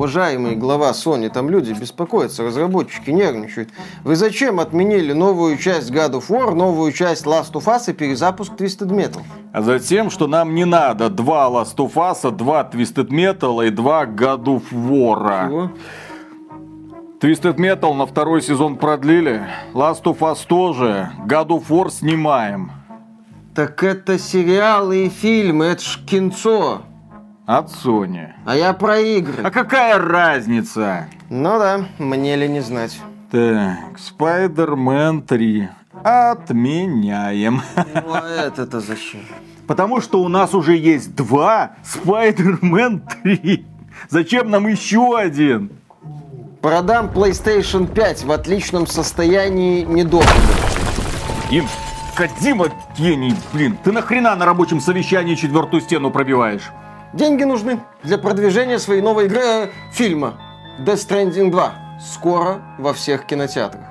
уважаемый глава Sony, там люди беспокоятся, разработчики нервничают. Вы зачем отменили новую часть God of War, новую часть Last of Us и перезапуск Twisted Metal? А затем, что нам не надо 2 Last of Us, 2 Twisted Metal и 2 God of War. Чего? Twisted Metal на 2-й сезон продлили, Last of Us тоже, God of War снимаем. Так это сериалы и фильмы, это ж кинцо. От Sony. А я про игры. А какая разница? Ну да, мне ли не знать. Так, Spider-Man 3 отменяем. Ну а это-то зачем? Потому что у нас уже есть 2 Spider-Man 3. Зачем нам еще один? Продам PlayStation 5 в отличном состоянии недорого. Им, Кодзима, гений, блин, ты нахрена на рабочем совещании 4-ю стену пробиваешь? Деньги нужны для продвижения своей новой игры, фильма Death Stranding 2. Скоро во всех кинотеатрах.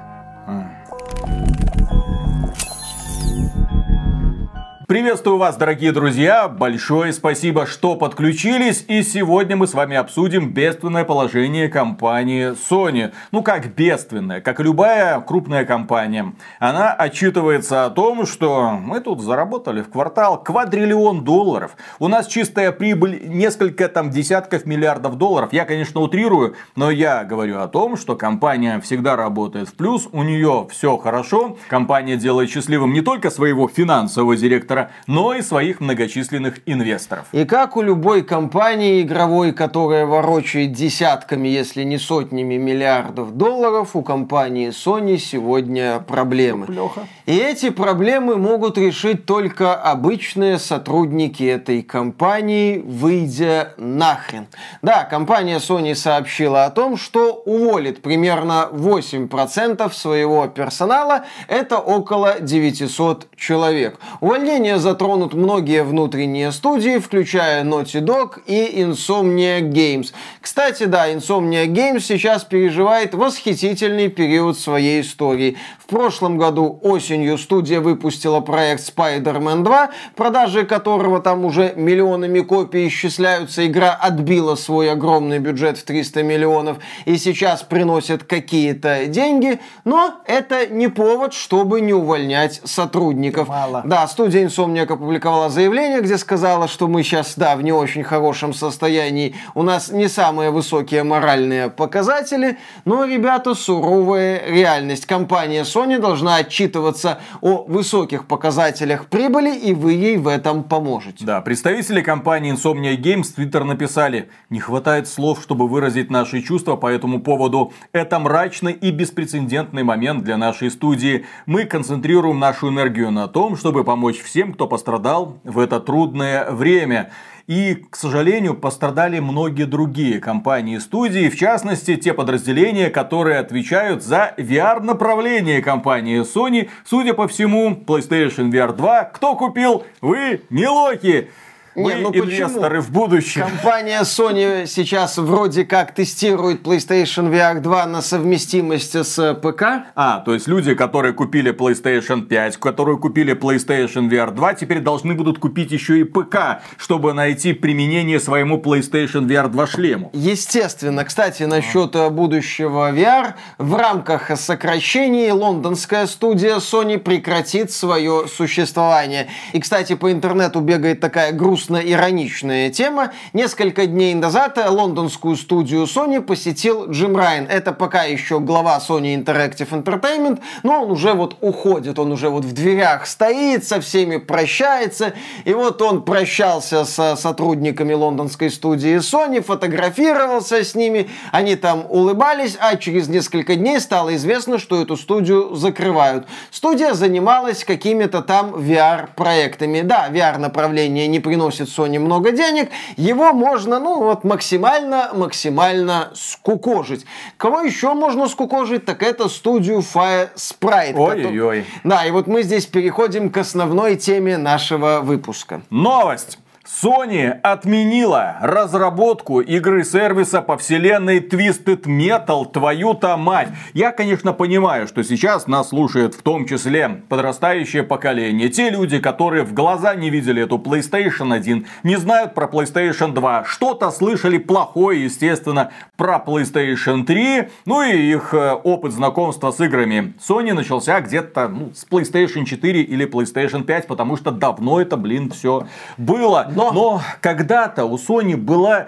Приветствую вас, дорогие друзья, большое спасибо, что подключились, и сегодня мы с вами обсудим бедственное положение компании Sony. Ну как бедственное, как любая крупная компания. Она отчитывается о том, что мы тут заработали в квартал квадриллион $, у нас чистая прибыль несколько там десятков миллиардов $. Я, конечно, утрирую, но я говорю о том, что компания всегда работает в плюс, у нее все хорошо, компания делает счастливым не только своего финансового директора, но и своих многочисленных инвесторов. И как у любой компании игровой, которая ворочает десятками, если не сотнями миллиардов $, у компании Sony сегодня проблемы. Плохо. И эти проблемы могут решить только обычные сотрудники этой компании, выйдя нахрен. Да, компания Sony сообщила о том, что уволит примерно 8% своего персонала, это около 900 человек. Увольнение затронут многие внутренние студии, включая Naughty Dog и Insomniac Games. Кстати, да, Insomniac Games сейчас переживает восхитительный период своей истории. В прошлом году осенью студия выпустила проект Spider-Man 2, продажи которого там уже миллионами копий исчисляются. Игра отбила свой огромный бюджет в 300 миллионов и сейчас приносит какие-то деньги, но это не повод, чтобы не увольнять сотрудников. Мало. Да, студия Insomniac опубликовала заявление, где сказала, что мы сейчас, да, в не очень хорошем состоянии, у нас не самые высокие моральные показатели, но, ребята, суровая реальность. Компания Sony должна отчитываться о высоких показателях прибыли, и вы ей в этом поможете. Да, представители компании Insomniac Games в Twitter написали: не хватает слов, чтобы выразить наши чувства по этому поводу. Это мрачный и беспрецедентный момент для нашей студии. Мы концентрируем нашу энергию на том, чтобы помочь всем, кто пострадал в это трудное время. И, к сожалению, пострадали многие другие компании и студии, в частности, те подразделения, которые отвечают за VR-направление компании Sony. Судя по всему, PlayStation VR 2, кто купил? Вы не лохи! Вы инвесторы в будущем. Компания Sony сейчас вроде как тестирует PlayStation VR 2 на совместимость с ПК. А, то есть люди, которые купили PlayStation 5, которые купили PlayStation VR 2, теперь должны будут купить еще и ПК, чтобы найти применение своему PlayStation VR 2 шлему. Естественно. Кстати, насчет будущего VR. В рамках сокращений лондонская студия Sony прекратит свое существование. И, кстати, по интернету бегает такая грустная ироничная тема. Несколько дней назад лондонскую студию Sony посетил Джим Райан. Это пока еще глава Sony Interactive Entertainment, но он уже вот уходит, он уже вот в дверях стоит, со всеми прощается. И вот он прощался с сотрудниками лондонской студии Sony, фотографировался с ними, они там улыбались, а через несколько дней стало известно, что эту студию закрывают. Студия занималась какими-то там VR-проектами. Да, VR-направление не приносит Sony много денег, его можно, ну, вот максимально скукожить. Кого еще можно скукожить, так это студию Fire Sprite. Ой-ой-ой. Да, и вот мы здесь переходим к основной теме нашего выпуска. Новость! Sony отменила разработку игры-сервиса по вселенной Twisted Metal, твою-то мать. Я, конечно, понимаю, что сейчас нас слушает в том числе подрастающее поколение. Те люди, которые в глаза не видели эту PlayStation 1, не знают про PlayStation 2, что-то слышали плохое, естественно, про PlayStation 3. Ну и их опыт знакомства с играми Sony начался где-то с PlayStation 4 или PlayStation 5, потому что давно это, все было. Но когда-то у Sony была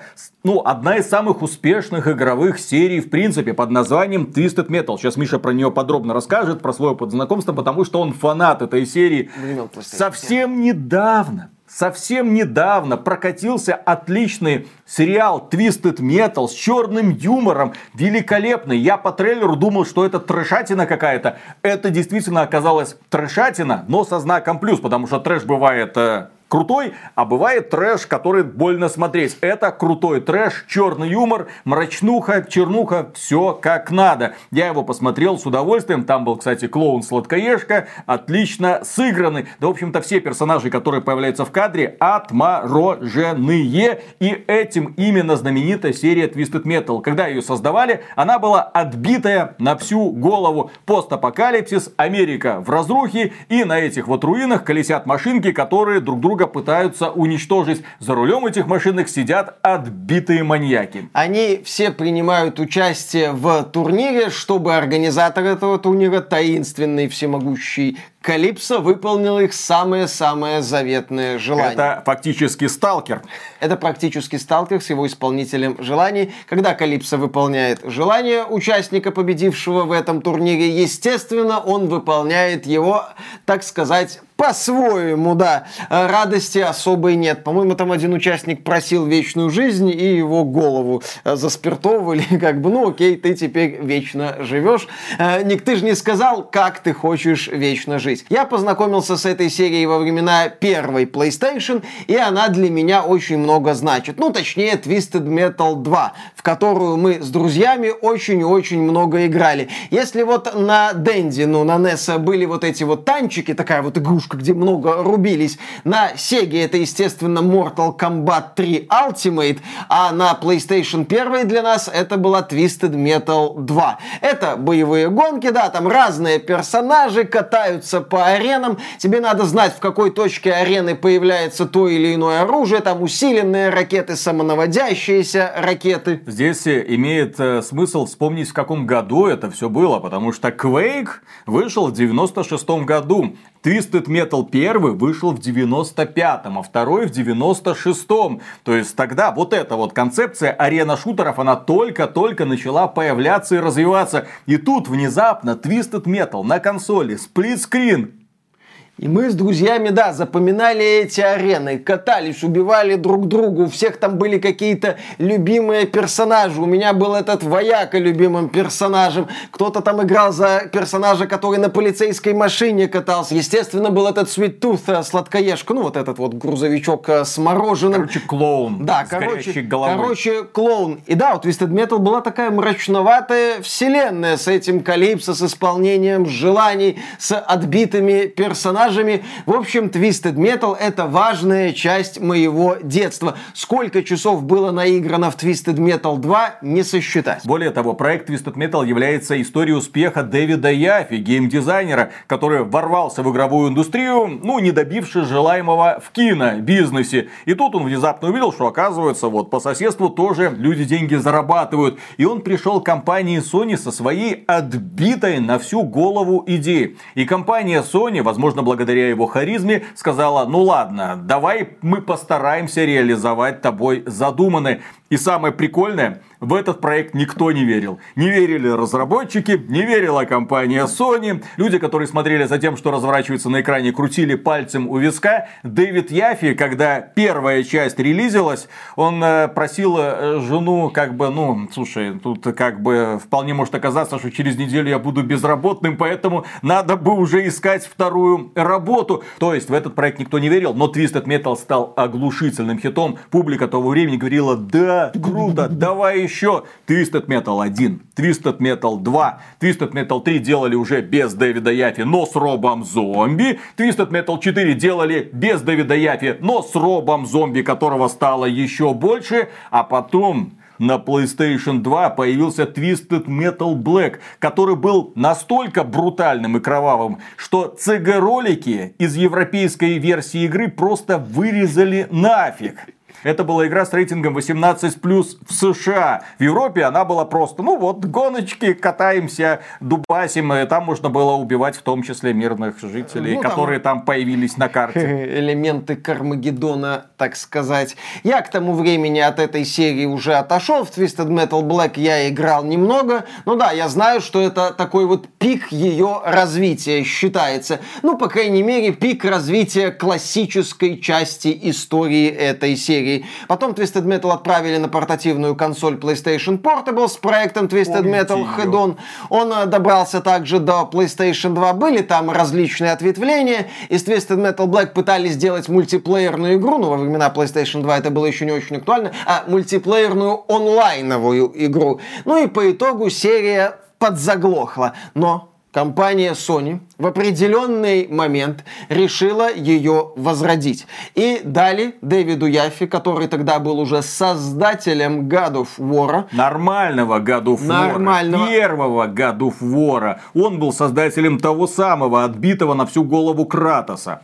одна из самых успешных игровых серий, в принципе, под названием Twisted Metal. Сейчас Миша про нее подробно расскажет, про свой опыт знакомства, потому что он фанат этой серии. Совсем недавно прокатился отличный сериал Twisted Metal с черным юмором, великолепный. Я по трейлеру думал, что это трэшатина какая-то. Это действительно оказалось трэшатина, но со знаком плюс, потому что трэш бывает... крутой, а бывает трэш, который больно смотреть. Это крутой трэш, черный юмор, мрачнуха, чернуха, все как надо. Я его посмотрел с удовольствием. Там был, кстати, клоун-сладкоежка, отлично сыгранный. Да, в общем-то, все персонажи, которые появляются в кадре, отмороженные. И этим именно знаменита серия Twisted Metal. Когда ее создавали, она была отбитая на всю голову. Постапокалипсис, Америка в разрухе, и на этих руинах колесят машинки, которые друг друга пытаются уничтожить. За рулем этих машинок сидят отбитые маньяки. Они все принимают участие в турнире, чтобы организатор этого турнира, таинственный всемогущий Калипсо, выполнил их самое-самое заветное желание. Это фактически сталкер. Это практически сталкер с его исполнителем желаний. Когда Калипсо выполняет желание участника, победившего в этом турнире, естественно, он выполняет его, так сказать, по-своему, да. Радости особой нет. По-моему, там один участник просил вечную жизнь и его голову заспиртовывали. Окей, ты теперь вечно живешь. Ты же не сказал, как ты хочешь вечно жить. Я познакомился с этой серией во времена первой PlayStation, и она для меня очень много значит. Точнее, Twisted Metal 2, в которую мы с друзьями очень-очень много играли. Если на Денди, на NES были эти танчики, такая игрушка, где много рубились. На Sega это, естественно, Mortal Kombat 3 Ultimate, а на PlayStation 1 для нас это была Twisted Metal 2. Это боевые гонки, да, там разные персонажи катаются по аренам, тебе надо знать, в какой точке арены появляется то или иное оружие, там усиленные ракеты, самонаводящиеся ракеты. Здесь имеет смысл вспомнить, в каком году это все было, потому что Quake вышел в 96-м году, Twisted Metal 1 вышел в 95-м, а второй в 96-м. То есть тогда эта концепция арена шутеров, она только-только начала появляться и развиваться. И тут внезапно Twisted Metal на консоли, сплитскрин. И мы с друзьями, запоминали эти арены, катались, убивали друг друга, у всех там были какие-то любимые персонажи, у меня был этот вояка любимым персонажем, кто-то там играл за персонажа, который на полицейской машине катался, естественно, был этот Sweet Tooth, сладкоежка, этот грузовичок с мороженым. Клоун. Да, клоун. И у Twisted Metal была такая мрачноватая вселенная с этим Калипсо, с исполнением желаний, с отбитыми персонажами. В общем, Twisted Metal — это важная часть моего детства. Сколько часов было наиграно в Twisted Metal 2, не сосчитать. Более того, проект Twisted Metal является историей успеха Дэвида Яффи, геймдизайнера, который ворвался в игровую индустрию, не добившись желаемого в кинобизнесе. И тут он внезапно увидел, что, оказывается, по соседству тоже люди деньги зарабатывают. И он пришел к компании Sony со своей отбитой на всю голову идеей. И компания Sony, возможно, благодаря его харизме, сказала: ладно, давай мы постараемся реализовать тобой задуманное. И самое прикольное, в этот проект никто не верил. Не верили разработчики, не верила компания Sony. Люди, которые смотрели за тем, что разворачивается на экране, крутили пальцем у виска. Дэвид Яффи, когда первая часть релизилась, он просил жену, слушай, тут вполне может оказаться, что через неделю я буду безработным, поэтому надо бы уже искать вторую работу. То есть в этот проект никто не верил, но Twisted Metal стал оглушительным хитом. Публика того времени говорила: да, да, круто, давай еще. Twisted Metal 1, Twisted Metal 2, Twisted Metal 3 делали уже без Дэвида Яффи, но с Робом Зомби. Twisted Metal 4 делали без Дэвида Яффи, но с Робом Зомби, которого стало еще больше. А потом на PlayStation 2 появился Twisted Metal Black, который был настолько брутальным и кровавым, что CG-ролики из европейской версии игры просто вырезали нафиг. Это была игра с рейтингом 18+, в США. В Европе она была просто, ну вот, гоночки, катаемся, дубасим. И там можно было убивать в том числе мирных жителей, ну, которые там появились на карте. Элементы Кармагеддона, так сказать. Я к тому времени от этой серии уже отошел. В Twisted Metal Black я играл немного. Ну да, я знаю, что это такой вот пик ее развития считается. Ну, по крайней мере, пик развития классической части истории этой серии. Потом Twisted Metal отправили на портативную консоль PlayStation Portable с проектом Twisted Metal Head-On. Он добрался также до PlayStation 2. Были там различные ответвления. Из Twisted Metal Black пытались сделать мультиплеерную игру. Но во времена PlayStation 2 это было еще не очень актуально. А мультиплеерную онлайновую игру. Ну и по итогу серия подзаглохла. Но компания Sony в определенный момент решила ее возродить. И дали Дэвиду Яффи, который тогда был уже создателем God of War. Нормального God of War. Нормального. Первого God of War. Он был создателем того самого, отбитого на всю голову Кратоса.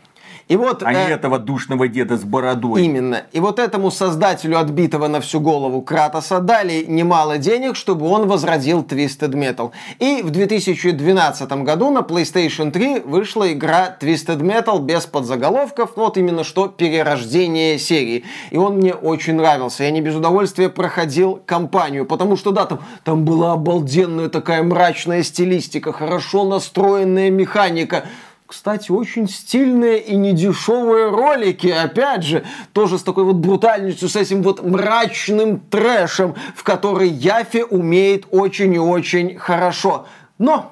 И вот, а не этого душного деда с бородой. Именно. И вот этому создателю, отбитого на всю голову Кратоса, дали немало денег, чтобы он возродил Twisted Metal. И в 2012 году на PlayStation 3 вышла игра Twisted Metal без подзаголовков. Вот именно что перерождение серии. И он мне очень нравился. Я не без удовольствия проходил кампанию. Потому что, да, там была обалденная такая мрачная стилистика, хорошо настроенная механика. Кстати, очень стильные и недешевые ролики, опять же, тоже с такой вот брутальностью, с этим вот мрачным трэшем, в который Яффи умеет очень и очень хорошо. Но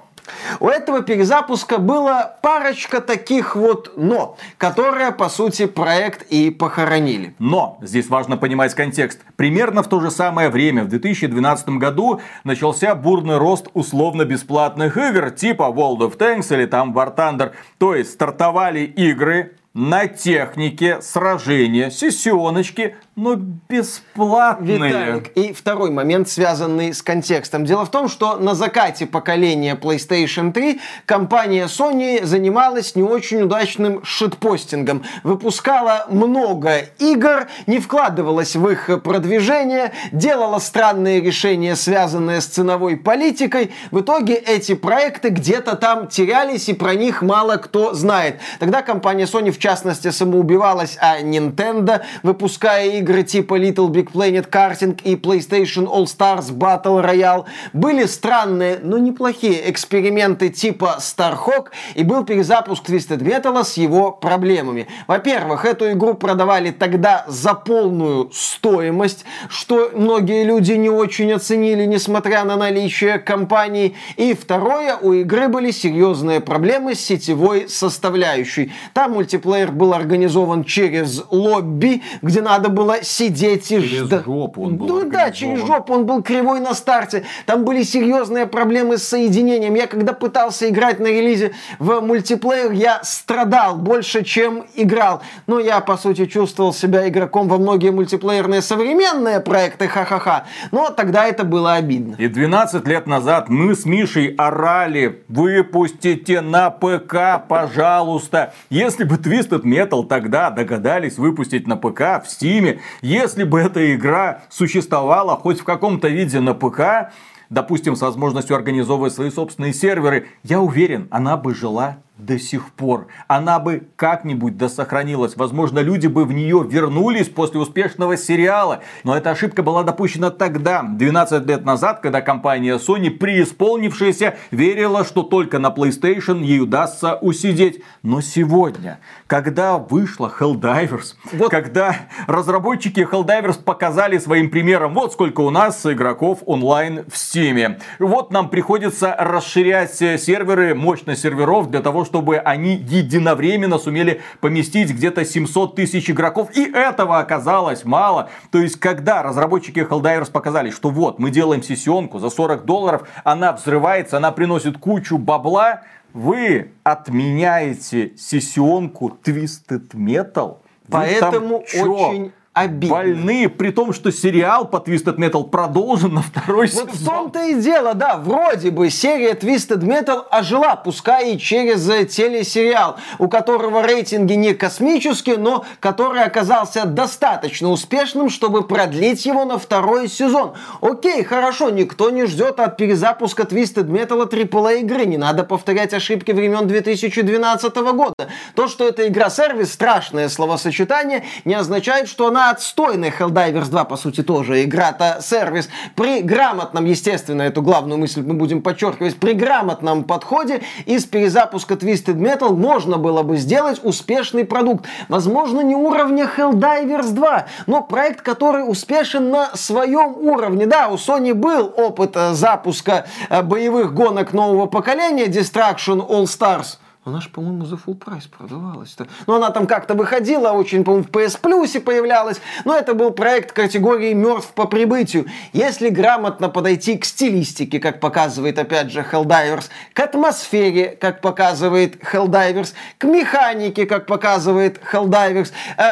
у этого перезапуска была парочка таких вот «но», которые, по сути, проект и похоронили. Но здесь важно понимать контекст. Примерно в то же самое время, в 2012 году, начался бурный рост условно-бесплатных игр, типа World of Tanks или там War Thunder. То есть стартовали игры на технике, сражения, сессионочки, но бесплатные. Виталик, и второй момент, связанный с контекстом. Дело в том, что на закате поколения PlayStation 3 компания Sony занималась не очень удачным шитпостингом. Выпускала много игр, не вкладывалась в их продвижение, делала странные решения, связанные с ценовой политикой. В итоге эти проекты где-то там терялись, и про них мало кто знает. Тогда компания Sony, в частности, самоубивалась, а Nintendo, выпуская игры типа Little Big Planet, Karting и PlayStation All-Stars Battle Royale. Были странные, но неплохие эксперименты типа Starhawk, и был перезапуск Twisted Metal с его проблемами. Во-первых, эту игру продавали тогда за полную стоимость, что многие люди не очень оценили, несмотря на наличие компании. И второе, у игры были серьезные проблемы с сетевой составляющей. Там мультиплеер был организован через лобби, где надо было сидеть и ждать. Через жопу он был. Ну да, через жопу он был кривой на старте. Там были серьезные проблемы с соединением. Я когда пытался играть на релизе в мультиплеер, я страдал больше, чем играл. Но я, по сути, чувствовал себя игроком во многие мультиплеерные современные проекты, ха-ха-ха. Но тогда это было обидно. И 12 лет назад мы с Мишей орали: выпустите на ПК, пожалуйста. Если бы Twisted Metal тогда догадались выпустить на ПК, в Steam, если бы эта игра существовала хоть в каком-то виде на ПК, допустим, с возможностью организовывать свои собственные серверы, я уверен, она бы жила до сих пор. Она бы как-нибудь досохранилась. Возможно, люди бы в нее вернулись после успешного сериала. Но эта ошибка была допущена тогда, 12 лет назад, когда компания Sony, преисполнившаяся, верила, что только на PlayStation ей удастся усидеть. Но сегодня, когда вышла Helldivers, вот, когда разработчики Helldivers показали своим примером, вот сколько у нас игроков онлайн в Steam. Вот нам приходится расширять серверы, мощность серверов для того, том, чтобы они единовременно сумели поместить где-то 700 тысяч игроков. И этого оказалось мало. То есть, когда разработчики Helldivers показали, что вот, мы делаем сессионку за $40, она взрывается, она приносит кучу бабла, вы отменяете сессионку Twisted Metal? Поэтому очень обидно. Больные, при том, что сериал по Twisted Metal продолжен на второй сезон. Вот в том-то и дело, да, вроде бы серия Twisted Metal ожила, пускай и через телесериал, у которого рейтинги не космические, но который оказался достаточно успешным, чтобы продлить его на второй сезон. Окей, хорошо, никто не ждет от перезапуска Twisted Metal AAA игры, не надо повторять ошибки времен 2012 года. То, что это игра-сервис, страшное словосочетание, не означает, что она отстойный. Helldivers 2, по сути, тоже игра-то сервис. При грамотном, естественно, эту главную мысль мы будем подчеркивать, при грамотном подходе из перезапуска Twisted Metal можно было бы сделать успешный продукт. Возможно, не уровня Helldivers 2, но проект, который успешен на своем уровне. Да, у Sony был опыт запуска боевых гонок нового поколения Destruction All-Stars. Она же, по-моему, за full price продавалась-то. Но она там как-то выходила, очень, по-моему, в PS Plus появлялась. Но это был проект категории «мертв по прибытию». Если грамотно подойти к стилистике, как показывает, опять же, Helldivers, к атмосфере, как показывает Helldivers, к механике, как показывает Helldivers,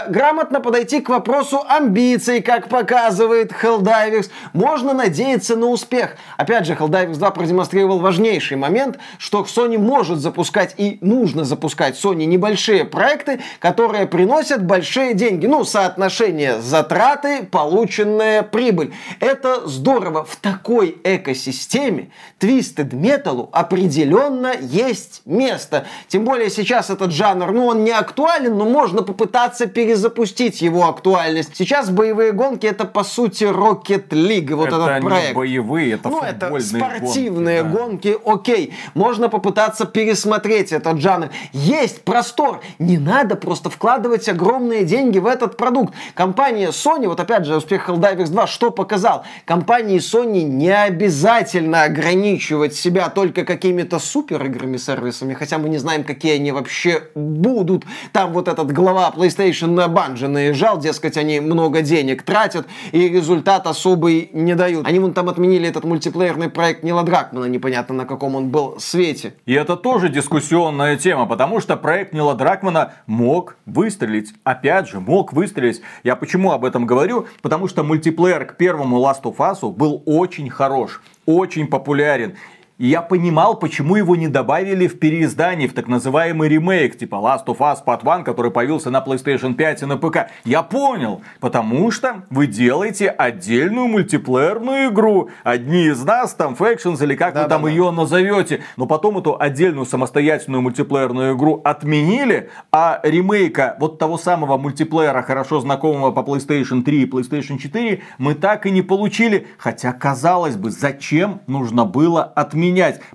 грамотно подойти к вопросу амбиций, как показывает Helldivers, можно надеяться на успех. Опять же, Helldivers 2 продемонстрировал важнейший момент, что Sony может запускать и нужно запускать Sony небольшие проекты, которые приносят большие деньги. Ну, соотношение затраты, полученная прибыль. Это здорово. В такой экосистеме Twisted Metal определенно есть место. Тем более сейчас этот жанр, ну, он не актуален, но можно попытаться перезапустить его актуальность. Сейчас боевые гонки — это, по сути, Rocket League. Вот это этот проект. Это не боевые, это футбольные гонки. Ну, это спортивные гонки, да. Окей. Можно попытаться пересмотреть это. Этот жанр. Есть простор. Не надо просто вкладывать огромные деньги в этот продукт. Компания Sony, вот опять же, успех Helldivers 2 что показал? Компании Sony не обязательно ограничивать себя только какими-то супер играми-сервисами, хотя мы не знаем, какие они вообще будут. Там вот этот глава PlayStation на Bungie наезжал, дескать, они много денег тратят и результат особый не дают. Они вон там отменили этот мультиплеерный проект Нила Дракмана, непонятно на каком он был свете. И это тоже дискуссионно тема, потому что проект Нила Дракмана мог выстрелить. Опять же, мог выстрелить. Я почему об этом говорю? Потому что мультиплеер к первому Last of Us был очень хорош, очень популярен. И я понимал, почему его не добавили в переиздание, в так называемый ремейк, типа Last of Us Part 1, который появился на PlayStation 5 и на ПК. Я понял, потому что вы делаете отдельную мультиплеерную игру. Одни из нас, там, Factions или как вы там ее назовете. Но потом эту отдельную самостоятельную мультиплеерную игру отменили, а ремейка вот того самого мультиплеера, хорошо знакомого по PlayStation 3 и PlayStation 4, мы так и не получили. Хотя, казалось бы, зачем нужно было отменить?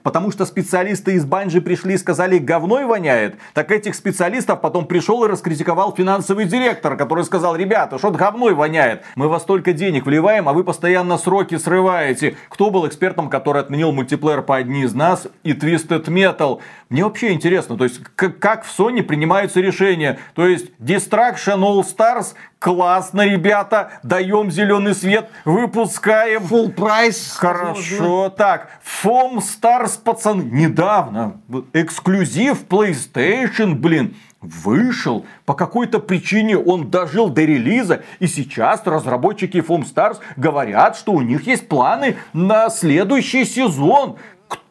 Потому что специалисты из Bungie пришли и сказали, говной воняет. Так этих специалистов потом пришел и раскритиковал финансовый директор, который сказал, ребята, что-то говной воняет. Мы во столько денег вливаем, а вы постоянно сроки срываете. Кто был экспертом, который отменил мультиплеер по Одни из нас и Twisted Metal? Мне вообще интересно, то есть как в Sony принимаются решения. То есть Destruction All Stars, классно, ребята, даем зеленый свет, выпускаем. Full price. Хорошо, так. Foam Stars, пацан, недавно эксклюзив PlayStation, блин, вышел. По какой-то причине он дожил до релиза. И сейчас разработчики Foam Stars говорят, что у них есть планы на следующий сезон.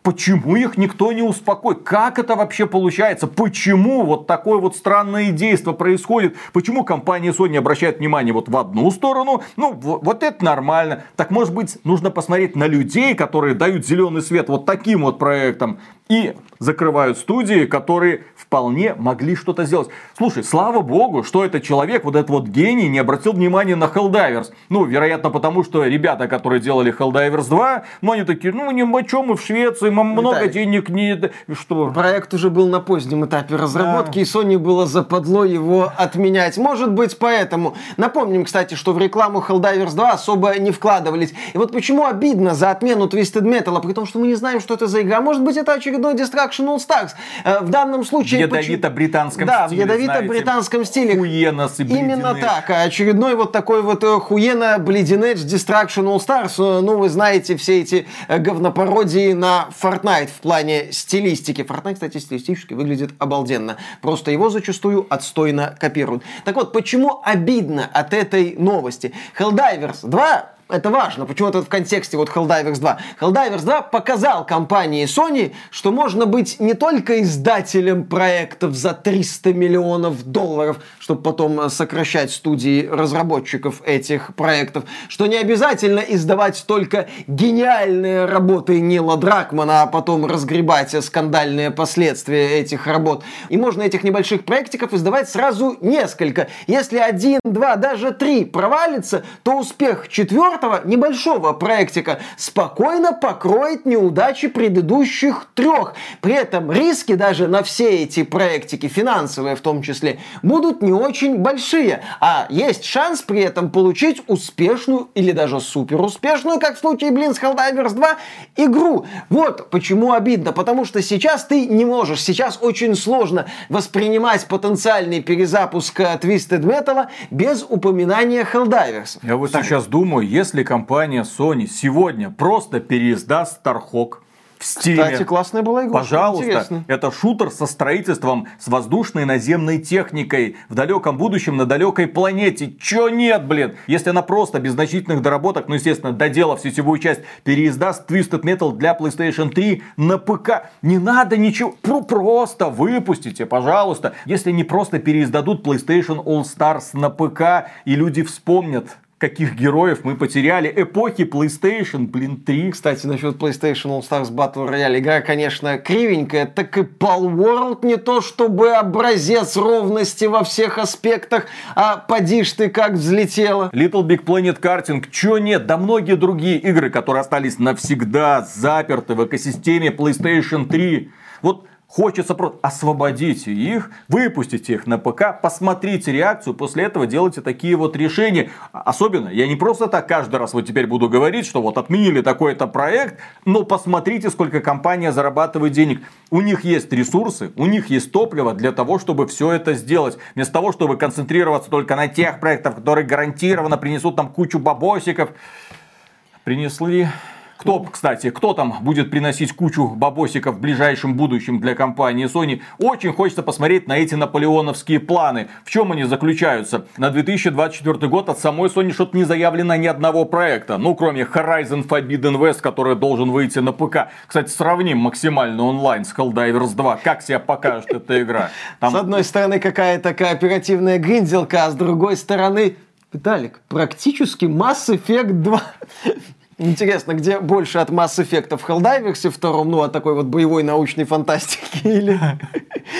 Почему их никто не успокоит? Как это вообще получается? Почему вот такое вот странное действие происходит? Почему компания Sony обращает внимание вот в одну сторону? Ну, вот это нормально. Так, может быть, нужно посмотреть на людей, которые дают зеленый свет вот таким вот проектам. И закрывают студии, которые вполне могли что-то сделать. Слушай, слава богу, что этот человек, вот этот вот гений, не обратил внимания на Helldivers. Ну, вероятно, потому что ребята, которые делали Helldivers 2, ну, они такие, ну, ни о чем мы в Швеции, много денег не... Что? Проект уже был на позднем этапе разработки, и Sony было западло его отменять. Может быть, поэтому. Напомним, кстати, что в рекламу Helldivers 2 особо не вкладывались. И вот почему обидно за отмену Twisted Metal, при том, что мы не знаем, что это за игра. Может быть, это очередной Destruction All-Stars. В данном случае... В ядовито-британском стиле, в ядовито-британском стиле. Хуена с и именно так. Очередной вот такой вот хуена Блединэдж Destruction All-Stars. Ну, вы знаете, все эти говнопародии на Fortnite в плане стилистики. Fortnite, кстати, стилистически выглядит обалденно. Просто его зачастую отстойно копируют. Так вот, почему обидно от этой новости? Helldivers 2... Это важно. Почему это в контексте вот Helldivers 2? Helldivers 2 показал компании Sony, что можно быть не только издателем проектов за $300 миллионов, чтобы потом сокращать студии разработчиков этих проектов, что не обязательно издавать только гениальные работы Нила Дракмана, а потом разгребать скандальные последствия этих работ. И можно этих небольших проектиков издавать сразу несколько. Если 1, 2, даже 3 провалится, то успех 4 небольшого проектика спокойно покроет неудачи предыдущих 3. При этом риски даже на все эти проектики, финансовые в том числе, будут не очень большие. А есть шанс при этом получить успешную или даже суперуспешную, как в случае, с Helldivers 2, игру. Вот почему обидно. Потому что сейчас ты не можешь, сейчас очень сложно воспринимать потенциальный перезапуск Twisted Metal без упоминания Helldivers. Я вот сейчас думаю, если компания Sony сегодня просто переиздаст Starhawk в стиле. Кстати, классная была игра. Пожалуйста, интересно. Это шутер со строительством, с воздушной и наземной техникой. В далеком будущем, на далекой планете. Чё нет, блин? Если она просто без значительных доработок, ну, естественно, доделав сетевую часть, переиздаст Twisted Metal для PlayStation 3 на ПК. Не надо ничего. Просто выпустите, пожалуйста. Если не просто переиздадут PlayStation All-Stars на ПК, и люди вспомнят, каких героев мы потеряли эпохи PlayStation, 3. Кстати, насчет PlayStation All-Stars Battle Royale. Игра, конечно, кривенькая, так и Palworld не то чтобы образец ровности во всех аспектах, а поди ж ты как взлетела. Little Big Planet Karting, чё нет, да многие другие игры, которые остались навсегда заперты в экосистеме PlayStation 3. Вот хочется просто освободите их, выпустите их на ПК, посмотрите реакцию, после этого делайте такие вот решения. Особенно, я не просто так каждый раз вот теперь буду говорить, что вот отменили такой-то проект, но посмотрите, сколько компания зарабатывает денег. У них есть ресурсы, у них есть топливо для того, чтобы все это сделать. Вместо того, чтобы концентрироваться только на тех проектах, которые гарантированно принесут нам кучу бабосиков. Принесли... Кто там будет приносить кучу бабосиков в ближайшем будущем для компании Sony? Очень хочется посмотреть на эти наполеоновские планы. В чем они заключаются? На 2024 год от самой Sony что-то не заявлено ни одного проекта. Ну, кроме Horizon Forbidden West, который должен выйти на ПК. Кстати, сравним максимально онлайн с Helldivers 2. Как себя покажет эта игра? С одной стороны, какая-то кооперативная гринделка, а с другой стороны, Виталик, практически Mass Effect 2... Интересно, где больше от Mass Effect? В Helldivers'е втором, ну, от такой вот боевой научной фантастики,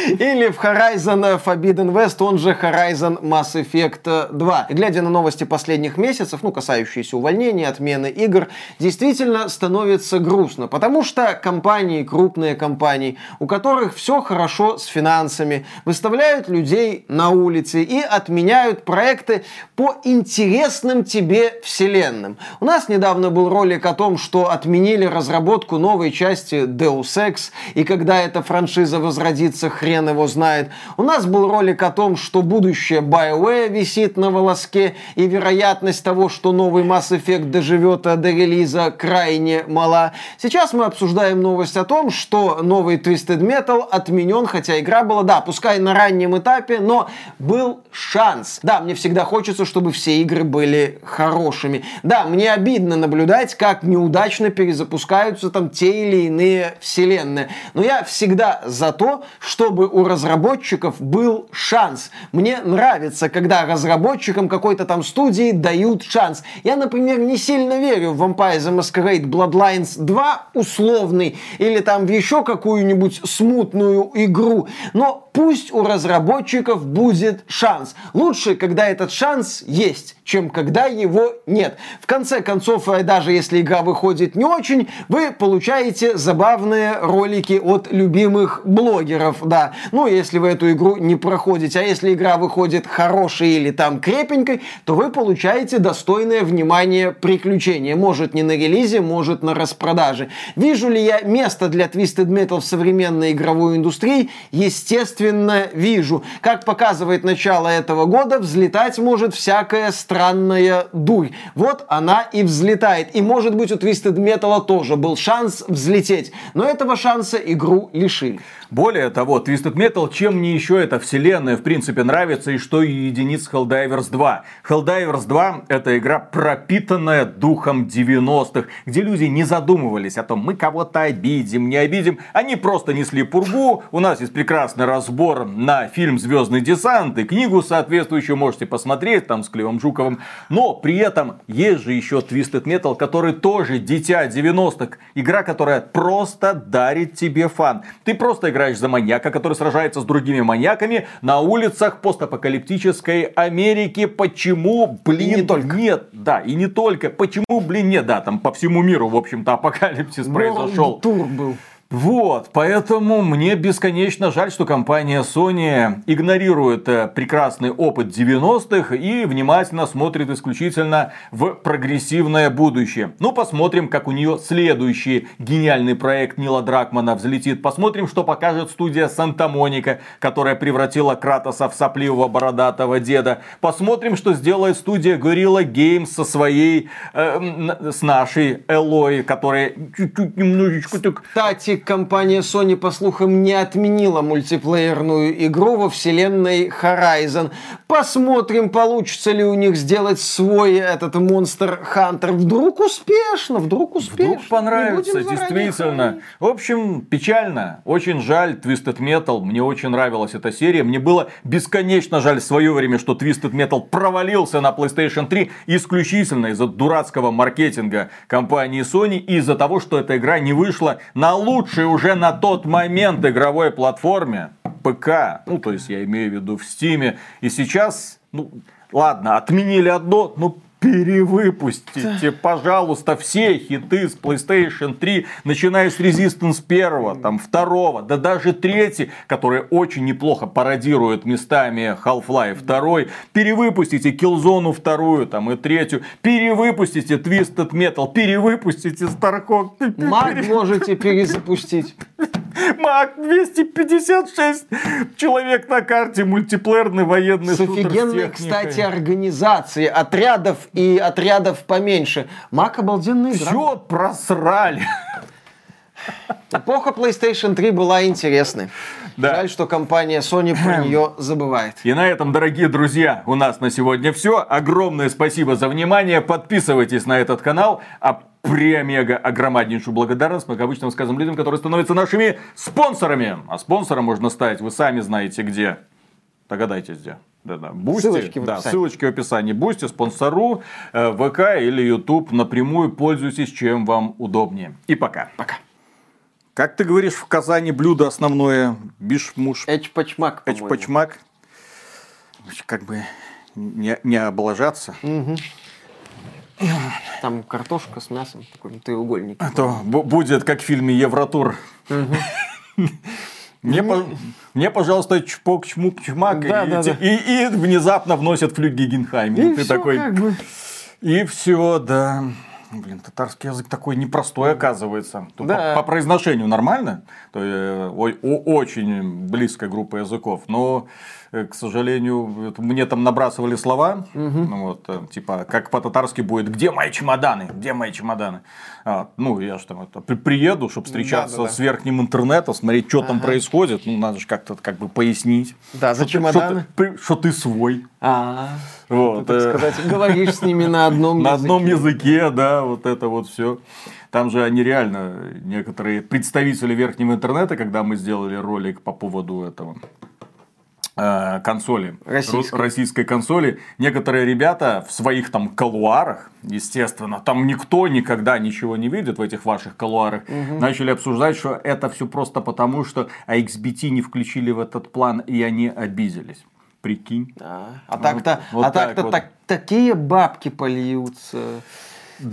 или в Horizon Forbidden West, он же Horizon Mass Effect 2. И глядя на новости последних месяцев, ну, касающиеся увольнения, отмены игр, действительно становится грустно, потому что компании, крупные компании, у которых все хорошо с финансами, выставляют людей на улице и отменяют проекты по интересным тебе вселенным. У нас недавно был ролик о том, что отменили разработку новой части Deus Ex, и когда эта франшиза возродится, хрен его знает. У нас был ролик о том, что будущее BioWare висит на волоске, и вероятность того, что новый Mass Effect доживет до релиза, крайне мала. Сейчас мы обсуждаем новость о том, что новый Twisted Metal отменен, хотя игра была, да, пускай на раннем этапе, но был шанс. Да, мне всегда хочется, чтобы все игры были хорошими. Да, мне обидно наблюдать, как неудачно перезапускаются там те или иные вселенные. Но я всегда за то, что чтобы у разработчиков был шанс. Мне нравится, когда разработчикам какой-то там студии дают шанс. Я, например, не сильно верю в Vampire the Masquerade Bloodlines 2 условный или там в еще какую-нибудь смутную игру, но пусть у разработчиков будет шанс. Лучше, когда этот шанс есть, чем когда его нет. В конце концов, даже если игра выходит не очень, вы получаете забавные ролики от любимых блогеров, да. Ну, если вы эту игру не проходите, а если игра выходит хорошей или там крепенькой, то вы получаете достойное внимание приключения. Может, не на релизе, может, на распродаже. Вижу ли я место для Twisted Metal в современной игровой индустрии? Естественно, вижу. Как показывает начало этого года, взлетать может всякая странная дурь. Вот она и взлетает. И, может быть, у Twisted Metal тоже был шанс взлететь. Но этого шанса игру лишили. Более того, Twisted Metal, чем не еще эта вселенная, в принципе, нравится, и что и единиц Helldivers 2. Helldivers 2 — это игра, пропитанная духом 90-х, где люди не задумывались о том, мы кого-то обидим, не обидим. Они просто несли пургу. У нас есть прекрасный разбор на фильм «Звездный десант» и книгу соответствующую можете посмотреть, там с Климом Жуковым. Но при этом есть же еще Twisted Metal, который тоже дитя 90-х. Игра, которая просто дарит тебе фан. Ты просто играешь за маньяка, который сражается с другими маньяками на улицах постапокалиптической Америки. Почему, блин, и не только. Нет? Да, и не только. Почему, блин, нет? Да, там по всему миру, в общем-то, апокалипсис произошел. Тур был. Вот, поэтому мне бесконечно жаль, что компания Sony игнорирует прекрасный опыт 90-х и внимательно смотрит исключительно в прогрессивное будущее. Ну, посмотрим, как у нее следующий гениальный проект Нила Дракмана взлетит. Посмотрим, что покажет студия Санта-Моника, которая превратила Кратоса в сопливого бородатого деда. Посмотрим, что сделает студия Guerrilla Games со своей, с нашей Элой, которая чуть-чуть немножечко... Кстати, компания Sony, по слухам, не отменила мультиплеерную игру во вселенной Horizon. Посмотрим, получится ли у них сделать свой этот Monster Hunter. Вдруг успешно. Вдруг понравится, действительно. В общем, печально. Очень жаль Twisted Metal. Мне очень нравилась эта серия. Мне было бесконечно жаль в свое время, что Twisted Metal провалился на PlayStation 3 исключительно из-за дурацкого маркетинга компании Sony и из-за того, что эта игра не вышла на лучшей уже на тот момент игровой платформе ПК. Ну, то есть, я имею в виду в Steam. И сейчас, ну, ладно, отменили одно, ну, перевыпустите, пожалуйста, все хиты с PlayStation 3, начиная с Resistance 1, там, 2, да даже 3, которые очень неплохо пародируют местами Half-Life 2. Перевыпустите Killzone 2 там, и 3. Перевыпустите Twisted Metal. Перевыпустите Starhawk. Маг можете перезапустить. Маг 256 человек на карте, мультиплеерный военный шутер. С офигенной, кстати, организацией отрядов и отрядов поменьше. Маг обалденный игра. Все просрали. Эпоха PlayStation 3 была интересной. Да. Жаль, что компания Sony про нее забывает. И на этом, дорогие друзья, у нас на сегодня все. Огромное спасибо за внимание. Подписывайтесь на этот канал. Огромнейшую благодарность, как обычно, сказам людям, которые становятся нашими спонсорами. А спонсором можно стать, вы сами знаете где. Догадайтесь где. Да-да. Бусти, ссылочки в описании. Бусти, спонсору, ВК или YouTube. Напрямую пользуйтесь, чем вам удобнее. И пока. Пока. Как ты говоришь в Казани блюдо основное? Бишмуш. Эчпачмак, по-моему. Эчпачмак. Как бы не облажаться. Угу. Там картошка с мясом, такой треугольник. А то будет, как в фильме «Евротур». Мне, пожалуйста, чпок, чмук, чмак. И внезапно вносят флют Гегенхайм. И ты такой... И все, да. Блин, татарский язык такой непростой, оказывается. По произношению нормально. Очень близкая группа языков. Но... К сожалению, мне там набрасывали слова, вот, типа, как по-татарски будет, где мои чемоданы, где мои чемоданы. А, ну, я же там это, приеду, чтобы встречаться с верхним интернетом, смотреть, что там происходит. Ну, надо же как-то как бы пояснить. Да, за чемоданы. Что ты свой. Вот, ты, так сказать, говоришь с ними на одном языке. На одном языке, да, вот это вот все. Там же они реально, некоторые представители верхнего интернета, когда мы сделали ролик по поводу этого консоли, российской консоли, некоторые ребята в своих там колуарах, естественно, там никто никогда ничего не видит в этих ваших колуарах, начали обсуждать, что это все просто потому, что XBT не включили в этот план, и они обиделись. Прикинь. Да. А так-то вот, такие бабки польются.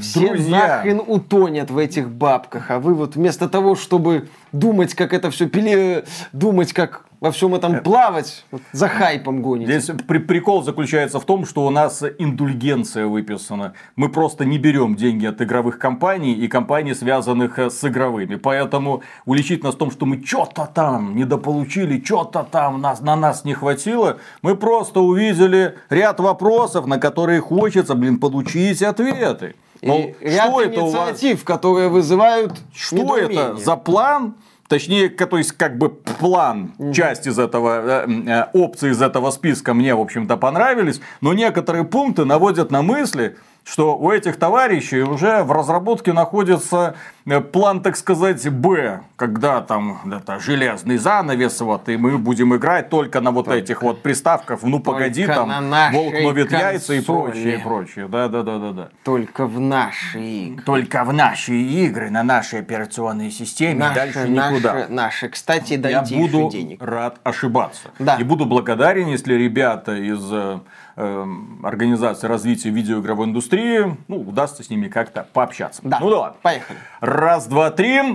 Все, друзья, нахрен утонет в этих бабках. А вы вот вместо того, чтобы думать, как это все пили, думать, как во всем этом плавать, вот, за хайпом гоните. Здесь прикол заключается в том, что у нас индульгенция выписана. Мы просто не берем деньги от игровых компаний и компаний, связанных с игровыми. Поэтому уличить нас в том, что мы что-то там недополучили, что-то там на нас не хватило. Мы просто увидели ряд вопросов, на которые хочется, блин, получить ответы. И ряд инициатив, которые вызывают недоумение. Что это за план? Точнее, то есть, как бы план, часть из этого, опции из этого списка мне, в общем-то, понравились, но некоторые пункты наводят на мысли, что у этих товарищей уже в разработке находится план, так сказать, Б, когда там это, железный занавес, вот, и мы будем играть только на вот этих вот приставках, ну погоди, там, волк ловит яйца и прочее, прочее, да-да-да-да. Только в наши игры. Только в наши игры, на нашей операционной системе, дальше никуда. Наши, кстати, дайте еще денег. Я буду рад ошибаться. Да. И буду благодарен, если ребята из организации развития видеоигровой индустрии, ну, удастся с ними как-то пообщаться. Да. Ну да ладно. Поехали. Раз, два, три.